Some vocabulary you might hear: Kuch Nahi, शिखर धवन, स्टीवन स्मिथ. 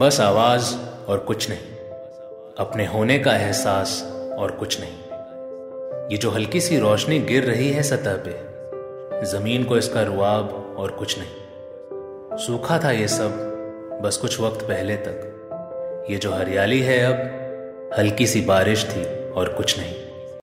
बस आवाज और कुछ नहीं, अपने होने का एहसास और कुछ नहीं। ये जो हल्की सी रोशनी गिर रही है सतह पे, जमीन को इसका रुआब और कुछ नहीं। सूखा था ये सब बस कुछ वक्त पहले तक। ये जो हरियाली है अब, हल्की सी बारिश थी और कुछ नहीं।